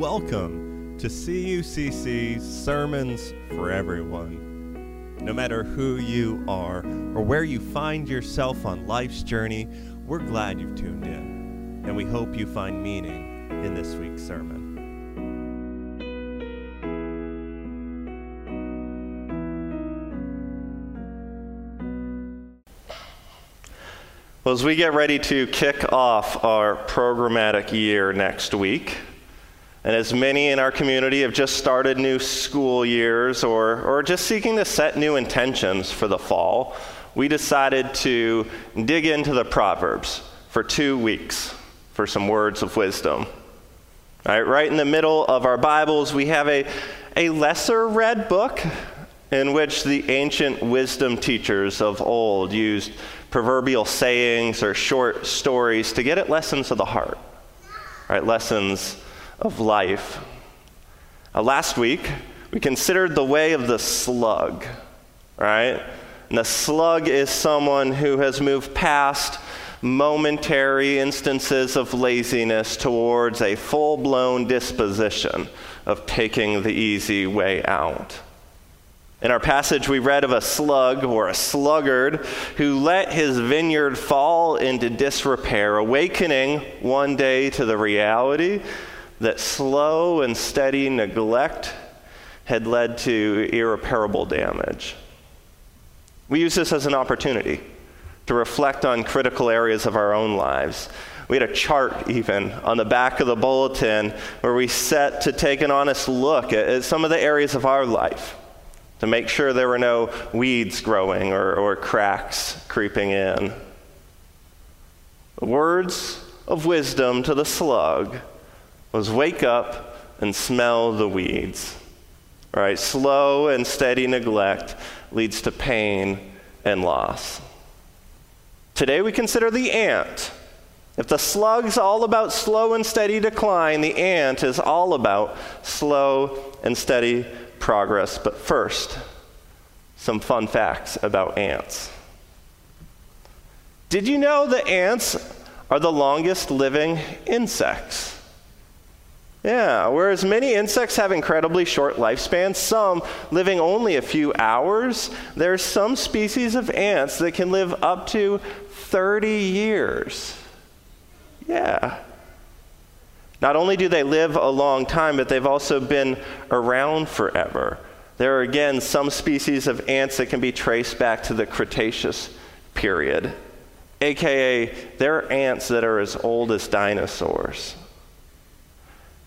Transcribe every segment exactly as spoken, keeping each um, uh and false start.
Welcome to C U C C Sermons for Everyone. No matter who you are or where you find yourself on life's journey, we're glad you've tuned in, and we hope you find meaning in this week's sermon. Well, as we get ready to kick off our programmatic year next week, and as many in our community have just started new school years or, or just seeking to set new intentions for the fall, we decided to dig into the Proverbs for two weeks for some words of wisdom. All right, right in the middle of our Bibles, we have a, a lesser read book in which the ancient wisdom teachers of old used proverbial sayings or short stories to get at lessons of the heart, right? Lessons of life. Uh, last week, we considered the way of the slug, right? And the slug is someone who has moved past momentary instances of laziness towards a full-blown disposition of taking the easy way out. In our passage, we read of a slug or a sluggard who let his vineyard fall into disrepair, awakening one day to the reality that slow and steady neglect had led to irreparable damage. We use this as an opportunity to reflect on critical areas of our own lives. We had a chart even on the back of the bulletin where we set to take an honest look at, at some of the areas of our life, to make sure there were no weeds growing or, or cracks creeping in. Words of wisdom to the slug was wake up and smell the weeds. All right, slow and steady neglect leads to pain and loss. Today we consider the ant. If the slug's all about slow and steady decline, the ant is all about slow and steady progress. But first, some fun facts about ants. Did you know that ants are the longest living insects? Yeah, whereas many insects have incredibly short lifespans, some living only a few hours, there are some species of ants that can live up to thirty years. Yeah. Not only do they live a long time, but they've also been around forever. There are, again, some species of ants that can be traced back to the Cretaceous period, a k a there are ants that are as old as dinosaurs.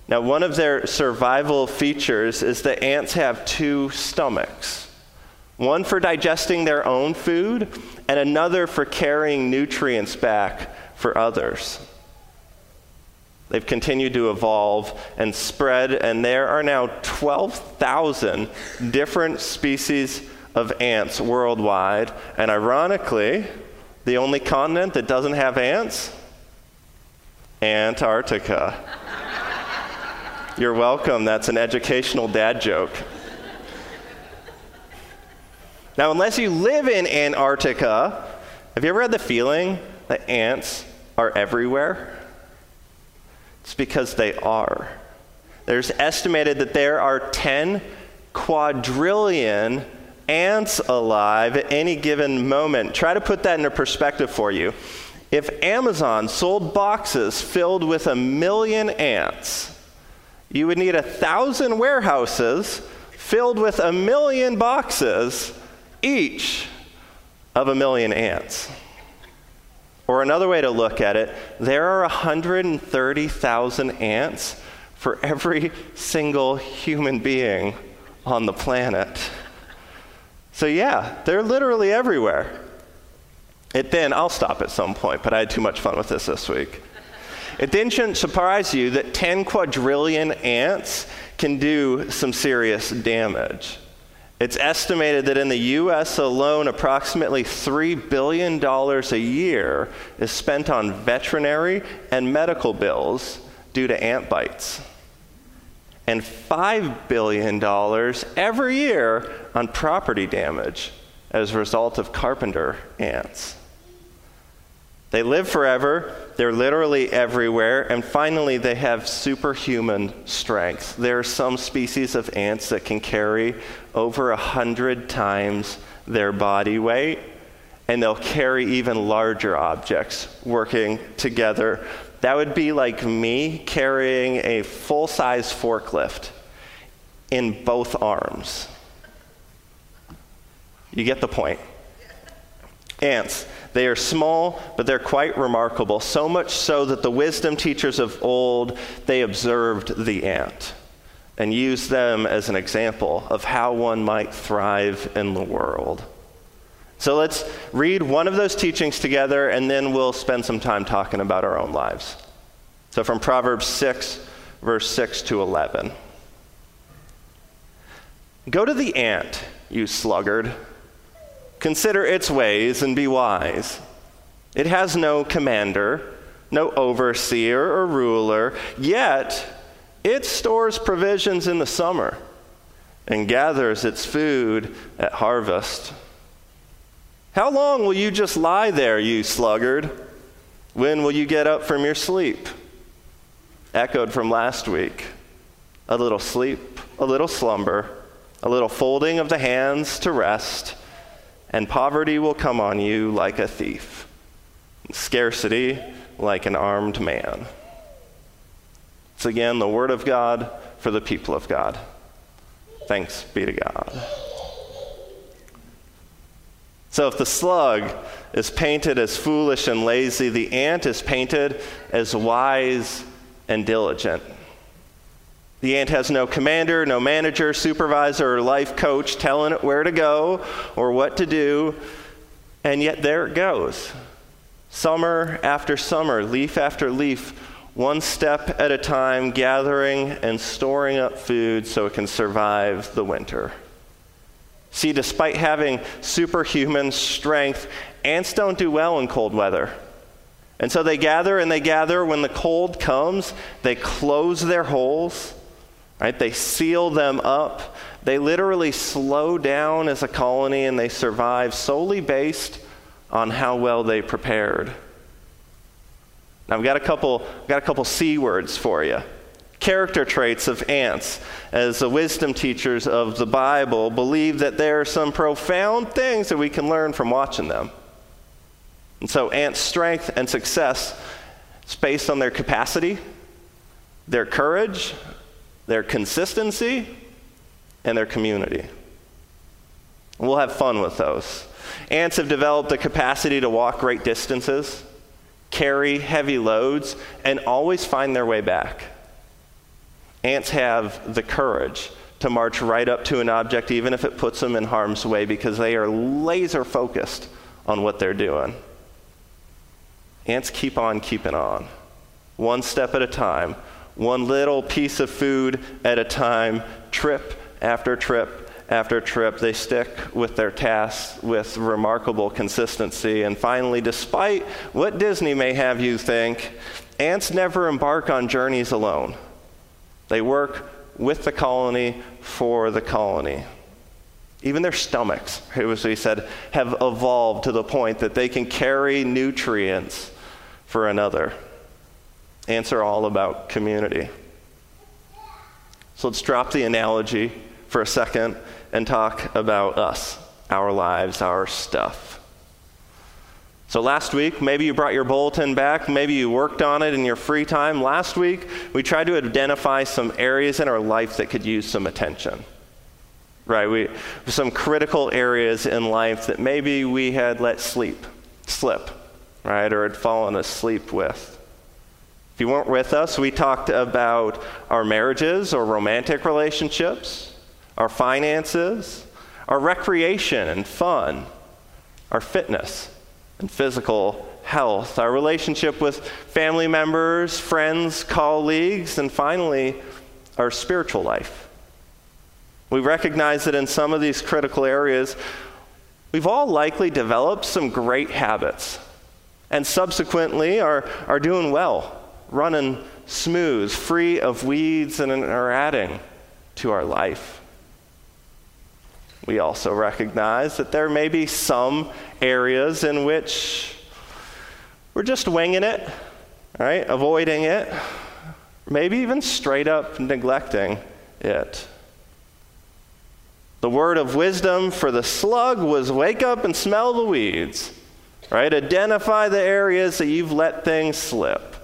Now, one of their survival features is that ants have two stomachs, one for digesting their own food and another for carrying nutrients back for others. They've continued to evolve and spread, and there are now twelve thousand different species of ants worldwide. And ironically, the only continent that doesn't have ants? Antarctica. You're welcome. That's an educational dad joke. Now, unless you live in Antarctica, have you ever had the feeling that ants are everywhere? It's because they are. There's estimated that there are ten quadrillion ants alive at any given moment. Try to put that into perspective for you. If Amazon sold boxes filled with a million ants, you would need a thousand warehouses filled with a million boxes, each of a million ants. Or another way to look at it, there are one hundred thirty thousand ants for every single human being on the planet. So yeah, they're literally everywhere. It then, I'll stop at some point, but I had too much fun with this this week. It then shouldn't surprise you that ten quadrillion ants can do some serious damage. It's estimated that in the U S alone, approximately three billion dollars a year is spent on veterinary and medical bills due to ant bites, and five billion dollars every year on property damage as a result of carpenter ants. They live forever, they're literally everywhere, and finally they have superhuman strength. There are some species of ants that can carry over a hundred times their body weight, and they'll carry even larger objects working together. That would be like me carrying a full-size forklift in both arms. You get the point. Ants, they are small, but they're quite remarkable, so much so that the wisdom teachers of old, they observed the ant and used them as an example of how one might thrive in the world. So let's read one of those teachings together, and then we'll spend some time talking about our own lives. So from Proverbs six, verse six to eleven. Go to the ant, you sluggard. Consider its ways and be wise. It has no commander, no overseer or ruler, yet it stores provisions in the summer and gathers its food at harvest. How long will you just lie there, you sluggard? When will you get up from your sleep? Echoed from last week. A little sleep, a little slumber, a little folding of the hands to rest, and poverty will come on you like a thief, and scarcity like an armed man. It's again the word of God for the people of God. Thanks be to God. So if the slug is painted as foolish and lazy, the ant is painted as wise and diligent. The ant has no commander, no manager, supervisor, or life coach telling it where to go or what to do, and yet there it goes. Summer after summer, leaf after leaf, one step at a time, gathering and storing up food so it can survive the winter. See, despite having superhuman strength, ants don't do well in cold weather. And so they gather and they gather. When the cold comes, they close their holes, right? They seal them up. They literally slow down as a colony, and they survive solely based on how well they prepared. Now, I've got a couple, I've got a couple C words for you. Character traits of ants, as the wisdom teachers of the Bible believe that there are some profound things that we can learn from watching them. And so ants' strength and success is based on their capacity, their courage, their consistency, and their community. And we'll have fun with those. Ants have developed the capacity to walk great distances, carry heavy loads, and always find their way back. Ants have the courage to march right up to an object, even if it puts them in harm's way, because they are laser focused on what they're doing. Ants keep on keeping on, one step at a time, one little piece of food at a time, trip after trip after trip. They stick with their tasks with remarkable consistency. And finally, despite what Disney may have you think, ants never embark on journeys alone. They work with the colony, for the colony. Even their stomachs, as we said, have evolved to the point that they can carry nutrients for another. Ants are all about community. So let's drop the analogy for a second and talk about us, our lives, our stuff. So last week, maybe you brought your bulletin back, maybe you worked on it in your free time. Last week, we tried to identify some areas in our life that could use some attention, right? We, some critical areas in life that maybe we had let sleep, slip, right? Or had fallen asleep with. If you weren't with us, we talked about our marriages or romantic relationships, our finances, our recreation and fun, our fitness and physical health, our relationship with family members, friends, colleagues, and finally, our spiritual life. We recognize that in some of these critical areas, we've all likely developed some great habits and subsequently are, are doing well, running smooth, free of weeds, and are adding to our life. We also recognize that there may be some areas in which We're just winging it, right? Avoiding it, maybe even straight up neglecting it. The word of wisdom for the slug was wake up and smell the weeds, right? Identify the areas that you've let things slip.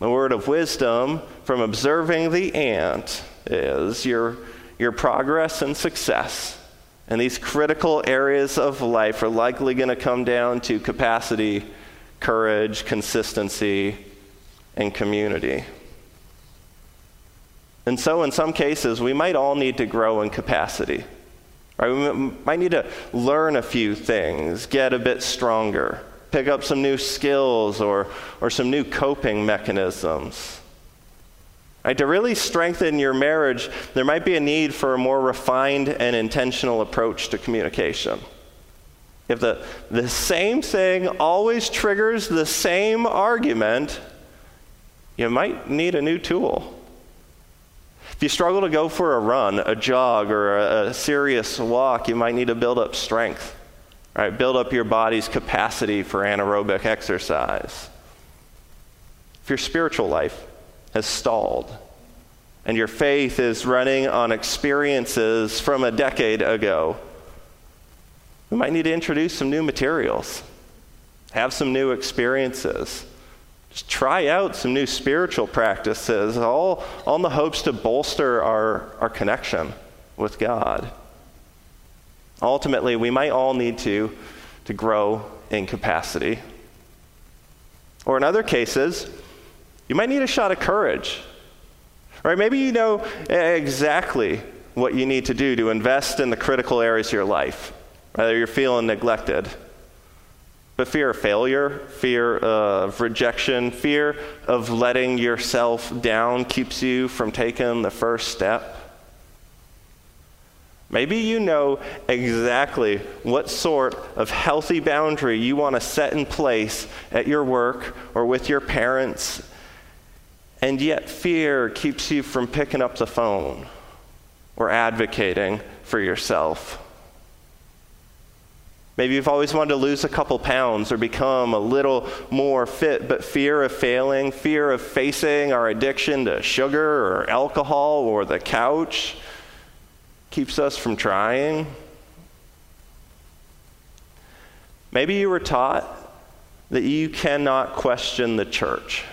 The word of wisdom from observing the ant is your, your progress and success. And these critical areas of life are likely going to come down to capacity, courage, consistency, and community. And so in some cases, we might all need to grow in capacity. Right? We might need to learn a few things, get a bit stronger, pick up some new skills or, or some new coping mechanisms. Right? To really strengthen your marriage, there might be a need for a more refined and intentional approach to communication. If the, the same thing always triggers the same argument, you might need a new tool. If you struggle to go for a run, a jog, or a, a serious walk, you might need to build up strength, right? Build up your body's capacity for anaerobic exercise. If your spiritual life has stalled and your faith is running on experiences from a decade ago, we might need to introduce some new materials, have some new experiences. Just try out some new spiritual practices, all, all in the hopes to bolster our, our connection with God. Ultimately, we might all need to, to grow in capacity. Or in other cases, you might need a shot of courage. Right? Maybe you know exactly what you need to do to invest in the critical areas of your life, whether you're feeling neglected. But fear of failure, fear of rejection, fear of letting yourself down keeps you from taking the first step. Maybe you know exactly what sort of healthy boundary you want to set in place at your work or with your parents, and yet fear keeps you from picking up the phone or advocating for yourself. Maybe you've always wanted to lose a couple pounds or become a little more fit, but fear of failing, fear of facing our addiction to sugar or alcohol or the couch keeps us from trying. Maybe you were taught that you cannot question the church,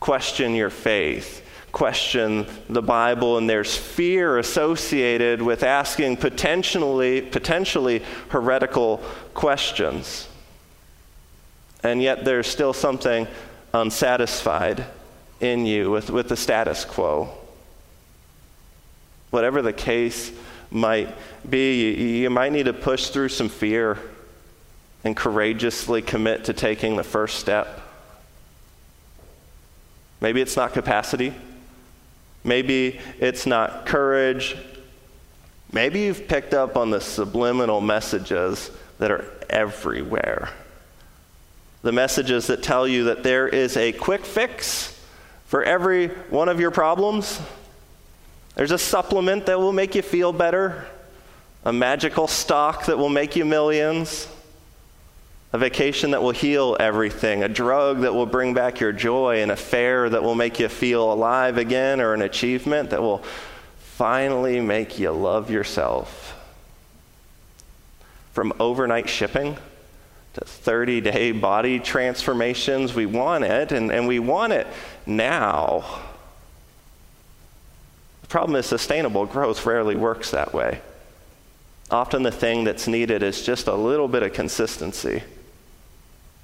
question your faith, question the Bible, and there's fear associated with asking potentially potentially heretical questions. And yet there's still something unsatisfied in you with, with the status quo. Whatever the case might be, you, you might need to push through some fear and courageously commit to taking the first step. Maybe it's not capacity. Maybe it's not courage. Maybe you've picked up on the subliminal messages that are everywhere. The messages that tell you that there is a quick fix for every one of your problems. There's a supplement that will make you feel better, a magical stock that will make you millions, a vacation that will heal everything, a drug that will bring back your joy, an affair that will make you feel alive again, or an achievement that will finally make you love yourself. From overnight shipping to thirty-day body transformations, we want it, and, and we want it now. The problem is sustainable growth rarely works that way. Often the thing that's needed is just a little bit of consistency.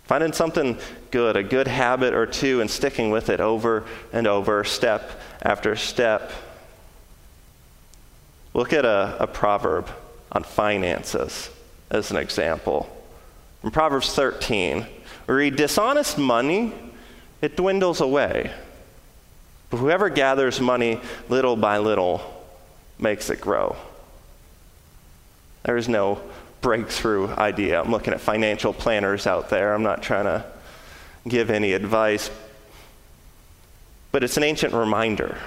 Finding something good, a good habit or two, and sticking with it over and over, step after step. Look at a, a proverb on finances as an example. In Proverbs thirteen, we read, "Dishonest money, it dwindles away. But whoever gathers money little by little makes it grow." There is no breakthrough idea. I'm looking at financial planners out there. I'm not trying to give any advice. But it's an ancient reminder,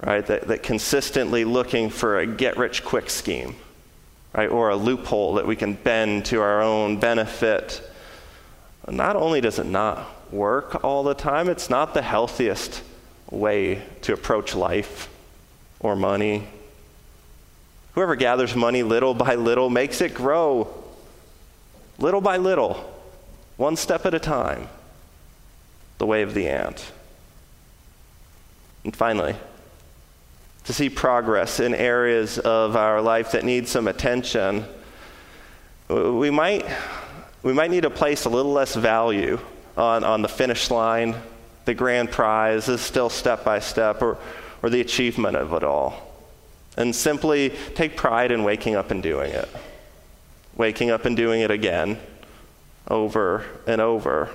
right, that, that consistently looking for a get-rich-quick scheme, right, or a loophole that we can bend to our own benefit not only does it not work all the time, it's not the healthiest way to approach life or money. Whoever gathers money little by little makes it grow, little by little, one step at a time, the way of the ant. And finally, to see progress in areas of our life that need some attention, we might we might need to place a little less value on, on the finish line, the grand prize is still step by step, or, or the achievement of it all, and simply take pride in waking up and doing it, waking up and doing it again, over and over.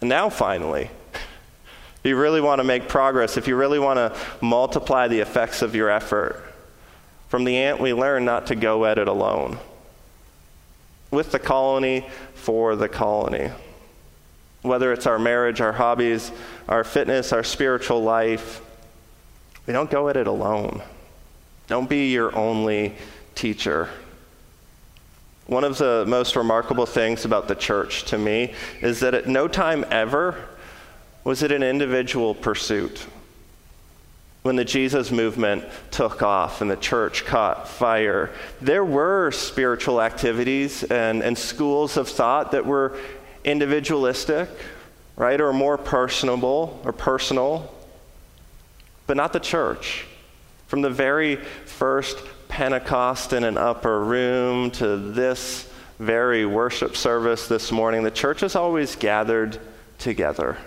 And now finally, if you really want to make progress, if you really want to multiply the effects of your effort, from the ant we learn not to go at it alone. With the colony, for the colony. Whether it's our marriage, our hobbies, our fitness, our spiritual life, we don't go at it alone. Don't be your only teacher. One of the most remarkable things about the church to me is that at no time ever was it an individual pursuit. When the Jesus movement took off and the church caught fire, there were spiritual activities and, and schools of thought that were individualistic, right, or more personable or personal, but not the church. From the very first Pentecost in an upper room to this very worship service this morning, the church has always gathered together.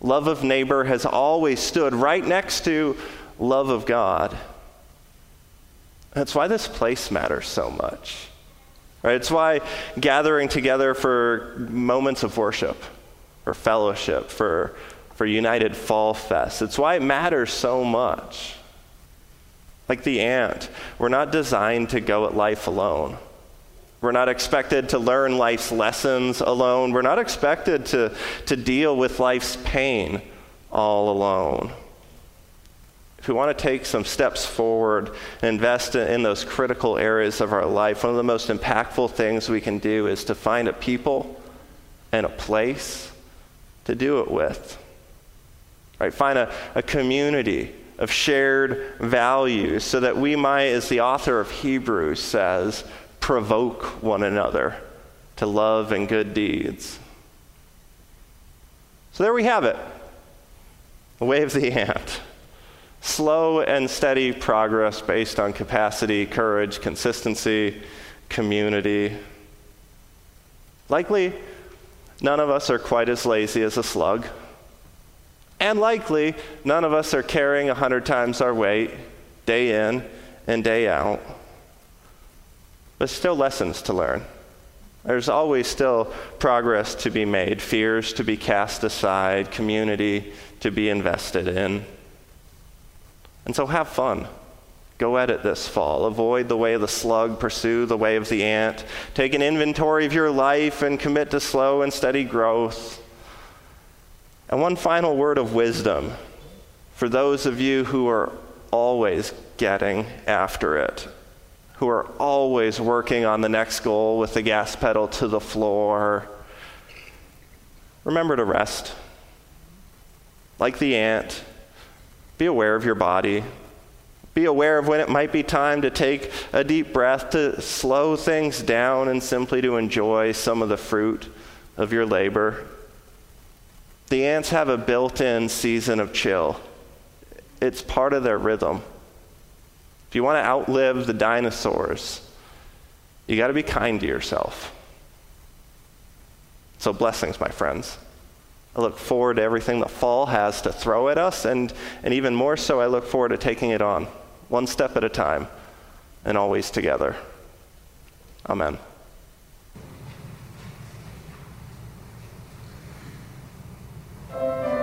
Love of neighbor has always stood right next to love of God. That's why this place matters so much, right? It's why gathering together for moments of worship, for fellowship, for, for United Fall Fest, it's why it matters so much. Like the ant, we're not designed to go at life alone. We're not expected to learn life's lessons alone. We're not expected to, to deal with life's pain all alone. If we want to take some steps forward and invest in, in those critical areas of our life, one of the most impactful things we can do is to find a people and a place to do it with. Right? Find a, a community of shared values so that we might, as the author of Hebrews says, provoke one another to love and good deeds. So there we have it. The way of the ant. Slow and steady progress based on capacity, courage, consistency, community. Likely, none of us are quite as lazy as a slug. And likely, none of us are carrying a hundred times our weight, day in and day out. But still lessons to learn. There's always still progress to be made, fears to be cast aside, community to be invested in. And so have fun. Go at it this fall. Avoid the way of the slug, pursue the way of the ant. Take an inventory of your life and commit to slow and steady growth. And one final word of wisdom for those of you who are always getting after it, who are always working on the next goal with the gas pedal to the floor. Remember to rest. Like the ant, be aware of your body. Be aware of when it might be time to take a deep breath, to slow things down, and simply to enjoy some of the fruit of your labor. The ants have a built-in season of chill. It's part of their rhythm. If you want to outlive the dinosaurs, you got to be kind to yourself. So blessings, my friends. I look forward to everything the fall has to throw at us, and, and even more so, I look forward to taking it on, one step at a time, and always together. Amen. Thank you.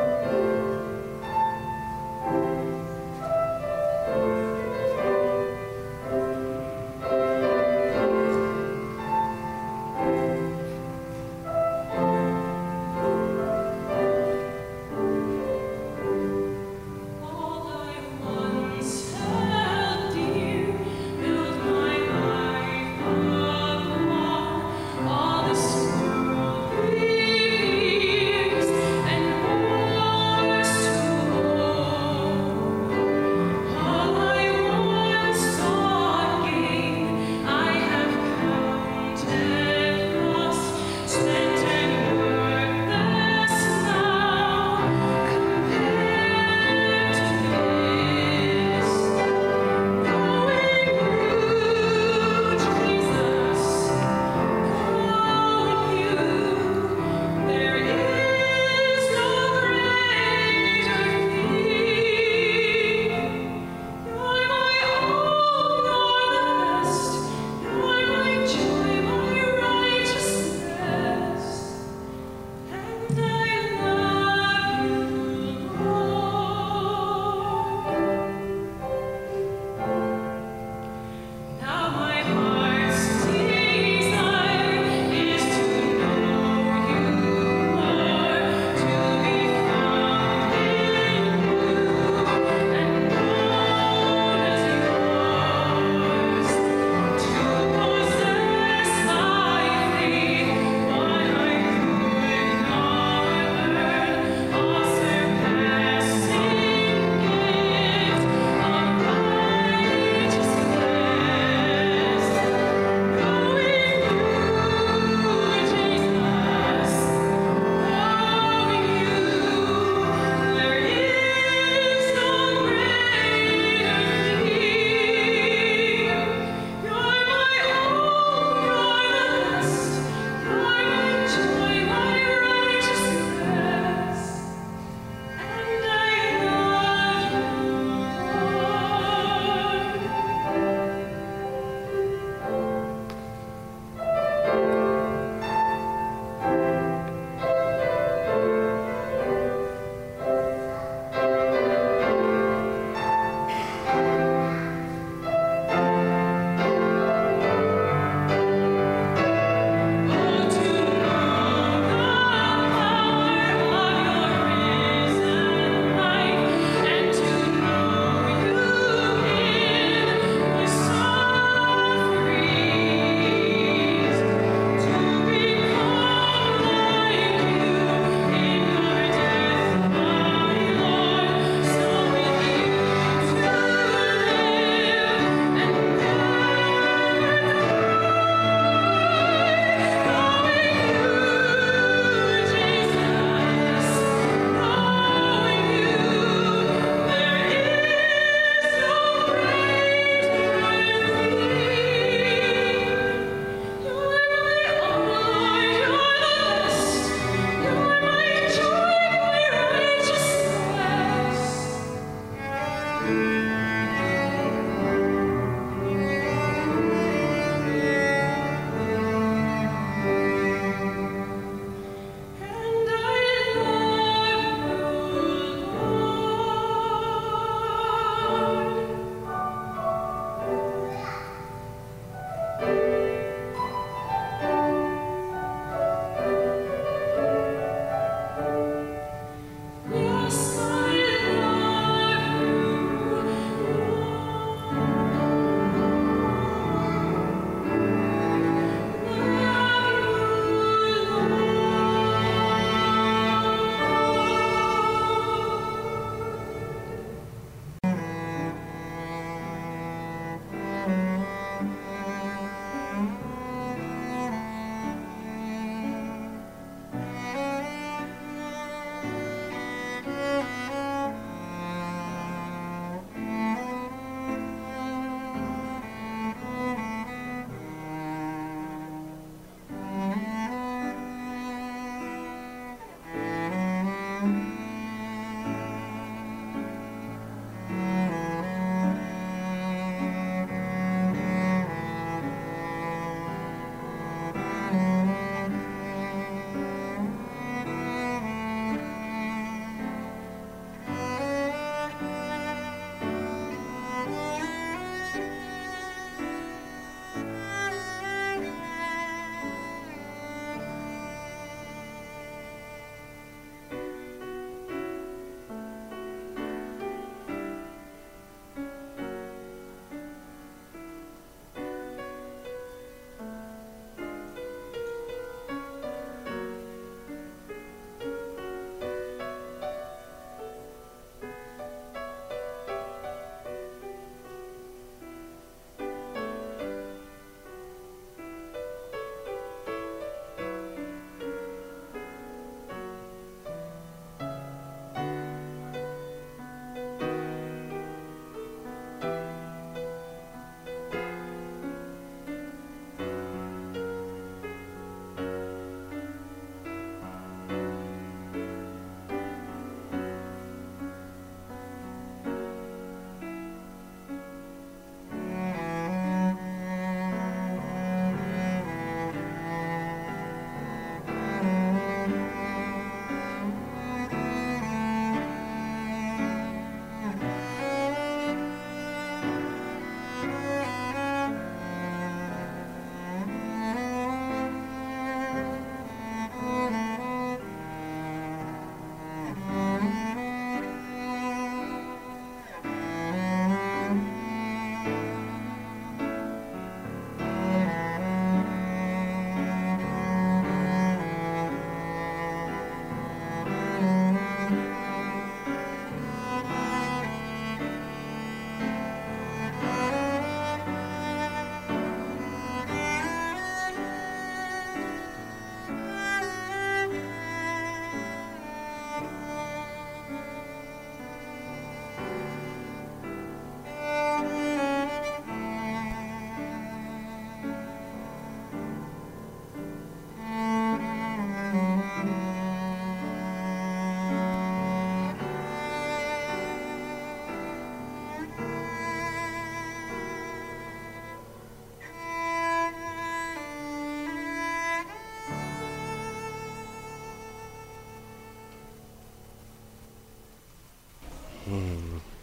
Mm.